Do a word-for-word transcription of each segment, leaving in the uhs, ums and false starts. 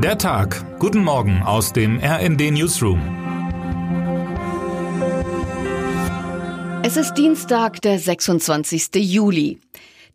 Der Tag. Guten Morgen aus dem R N D Newsroom. Es ist Dienstag, der sechsundzwanzigste Juli.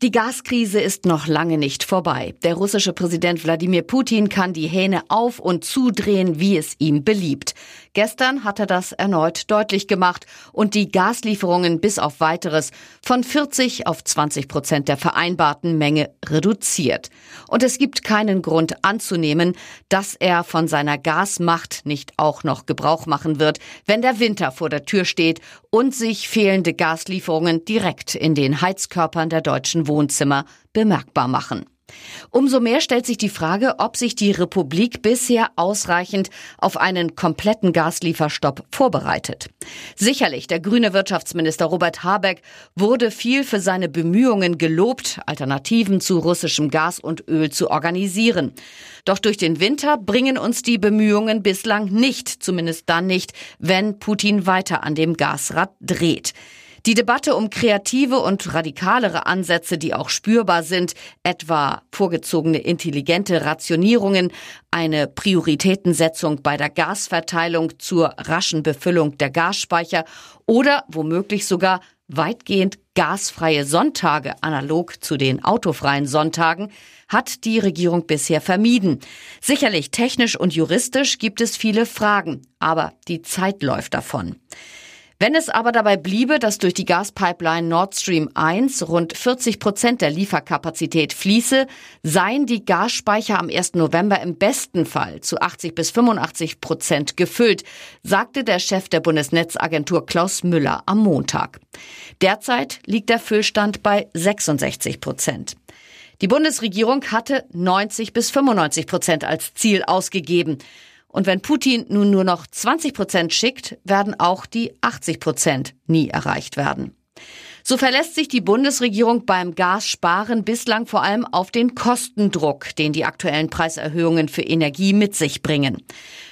Die Gaskrise ist noch lange nicht vorbei. Der russische Präsident Wladimir Putin kann die Hähne auf- und zudrehen, wie es ihm beliebt. Gestern hat er das erneut deutlich gemacht und die Gaslieferungen bis auf Weiteres von vierzig auf zwanzig Prozent der vereinbarten Menge reduziert. Und es gibt keinen Grund anzunehmen, dass er von seiner Gasmacht nicht auch noch Gebrauch machen wird, wenn der Winter vor der Tür steht und sich fehlende Gaslieferungen direkt in den Heizkörpern der deutschen Wohnungen Wohnzimmer bemerkbar machen. Umso mehr stellt sich die Frage, ob sich die Republik bisher ausreichend auf einen kompletten Gaslieferstopp vorbereitet. Sicherlich, der grüne Wirtschaftsminister Robert Habeck wurde viel für seine Bemühungen gelobt, Alternativen zu russischem Gas und Öl zu organisieren. Doch durch den Winter bringen uns die Bemühungen bislang nicht, zumindest dann nicht, wenn Putin weiter an dem Gasrad dreht. Die Debatte um kreative und radikalere Ansätze, die auch spürbar sind, etwa vorgezogene intelligente Rationierungen, eine Prioritätensetzung bei der Gasverteilung zur raschen Befüllung der Gasspeicher oder womöglich sogar weitgehend gasfreie Sonntage, analog zu den autofreien Sonntagen, hat die Regierung bisher vermieden. Sicherlich technisch und juristisch gibt es viele Fragen, aber die Zeit läuft davon. Wenn es aber dabei bliebe, dass durch die Gaspipeline Nord Stream eins rund vierzig Prozent der Lieferkapazität fließe, seien die Gasspeicher am ersten November im besten Fall zu achtzig bis fünfundachtzig Prozent gefüllt, sagte der Chef der Bundesnetzagentur Klaus Müller am Montag. Derzeit liegt der Füllstand bei sechsundsechzig Prozent. Die Bundesregierung hatte neunzig bis fünfundneunzig Prozent als Ziel ausgegeben. Und wenn Putin nun nur noch zwanzig Prozent schickt, werden auch die achtzig Prozent nie erreicht werden. So verlässt sich die Bundesregierung beim Gassparen bislang vor allem auf den Kostendruck, den die aktuellen Preiserhöhungen für Energie mit sich bringen.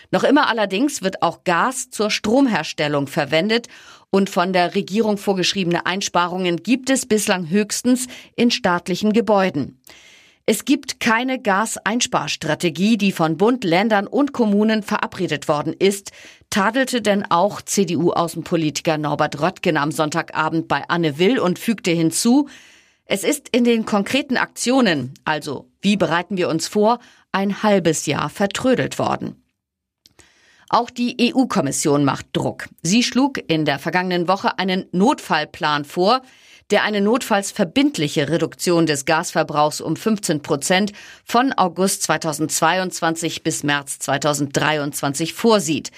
Noch immer allerdings wird auch Gas zur Stromherstellung verwendet und von der Regierung vorgeschriebene Einsparungen gibt es bislang höchstens in staatlichen Gebäuden. Es gibt keine Gaseinsparstrategie, die von Bund, Ländern und Kommunen verabredet worden ist, tadelte denn auch C D U-Außenpolitiker Norbert Röttgen am Sonntagabend bei Anne Will und fügte hinzu, es ist in den konkreten Aktionen, also wie bereiten wir uns vor, ein halbes Jahr vertrödelt worden. Auch die E U-Kommission macht Druck. Sie schlug in der vergangenen Woche einen Notfallplan vor, der eine notfalls verbindliche Reduktion des Gasverbrauchs um fünfzehn Prozent von August zweitausendzweiundzwanzig bis März zweitausenddreiundzwanzig vorsieht.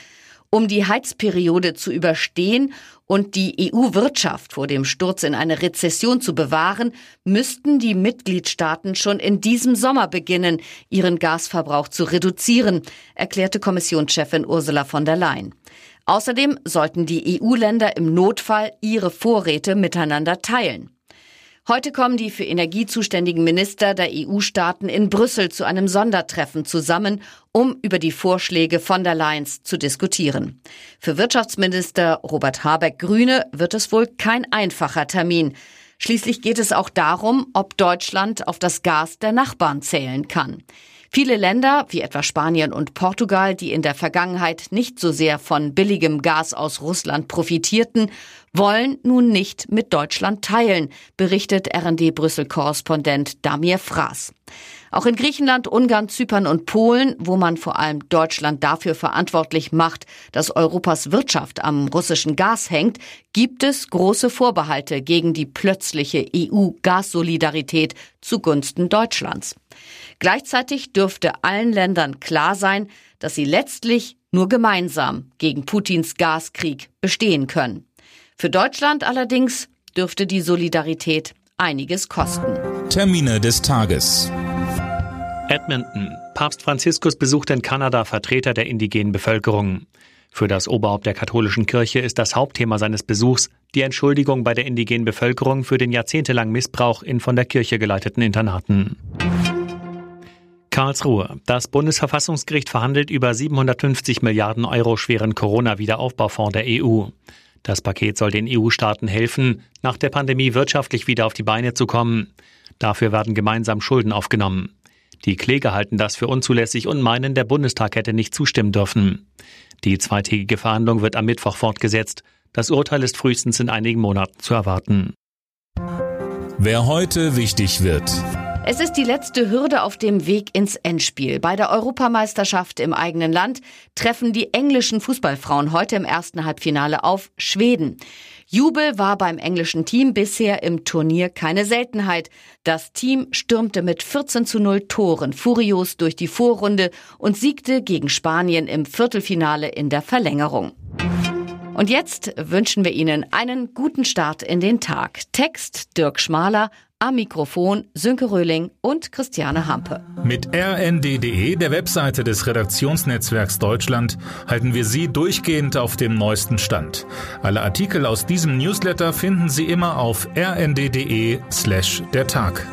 Um die Heizperiode zu überstehen und die E U-Wirtschaft vor dem Sturz in eine Rezession zu bewahren, müssten die Mitgliedstaaten schon in diesem Sommer beginnen, ihren Gasverbrauch zu reduzieren, erklärte Kommissionschefin Ursula von der Leyen. Außerdem sollten die E U-Länder im Notfall ihre Vorräte miteinander teilen. Heute kommen die für Energie zuständigen Minister der E U-Staaten in Brüssel zu einem Sondertreffen zusammen, um über die Vorschläge von der Leyen zu diskutieren. Für Wirtschaftsminister Robert Habeck Grüne wird es wohl kein einfacher Termin. Schließlich geht es auch darum, ob Deutschland auf das Gas der Nachbarn zählen kann. Viele Länder, wie etwa Spanien und Portugal, die in der Vergangenheit nicht so sehr von billigem Gas aus Russland profitierten, wollen nun nicht mit Deutschland teilen, berichtet R N D-Brüssel-Korrespondent Damir Fraß. Auch in Griechenland, Ungarn, Zypern und Polen, wo man vor allem Deutschland dafür verantwortlich macht, dass Europas Wirtschaft am russischen Gas hängt, gibt es große Vorbehalte gegen die plötzliche E U-Gassolidarität zugunsten Deutschlands. Gleichzeitig dürfte allen Ländern klar sein, dass sie letztlich nur gemeinsam gegen Putins Gaskrieg bestehen können. Für Deutschland allerdings dürfte die Solidarität einiges kosten. Termine des Tages. Edmonton. Papst Franziskus besucht in Kanada Vertreter der indigenen Bevölkerung. Für das Oberhaupt der katholischen Kirche ist das Hauptthema seines Besuchs die Entschuldigung bei der indigenen Bevölkerung für den jahrzehntelangen Missbrauch in von der Kirche geleiteten Internaten. Karlsruhe. Das Bundesverfassungsgericht verhandelt über siebenhundertfünfzig Milliarden Euro schweren Corona-Wiederaufbaufonds der E U. Das Paket soll den E U-Staaten helfen, nach der Pandemie wirtschaftlich wieder auf die Beine zu kommen. Dafür werden gemeinsam Schulden aufgenommen. Die Kläger halten das für unzulässig und meinen, der Bundestag hätte nicht zustimmen dürfen. Die zweitägige Verhandlung wird am Mittwoch fortgesetzt. Das Urteil ist frühestens in einigen Monaten zu erwarten. Wer heute wichtig wird. Es ist die letzte Hürde auf dem Weg ins Endspiel. Bei der Europameisterschaft im eigenen Land treffen die englischen Fußballfrauen heute im ersten Halbfinale auf Schweden. Jubel war beim englischen Team bisher im Turnier keine Seltenheit. Das Team stürmte mit vierzehn zu null Toren furios durch die Vorrunde und siegte gegen Spanien im Viertelfinale in der Verlängerung. Und jetzt wünschen wir Ihnen einen guten Start in den Tag. Text Dirk Schmaler, am Mikrofon Sünke Röhling und Christiane Hampe. Mit R N D Punkt D E, der Webseite des Redaktionsnetzwerks Deutschland, halten wir Sie durchgehend auf dem neuesten Stand. Alle Artikel aus diesem Newsletter finden Sie immer auf R N D Punkt D E slash der Tag.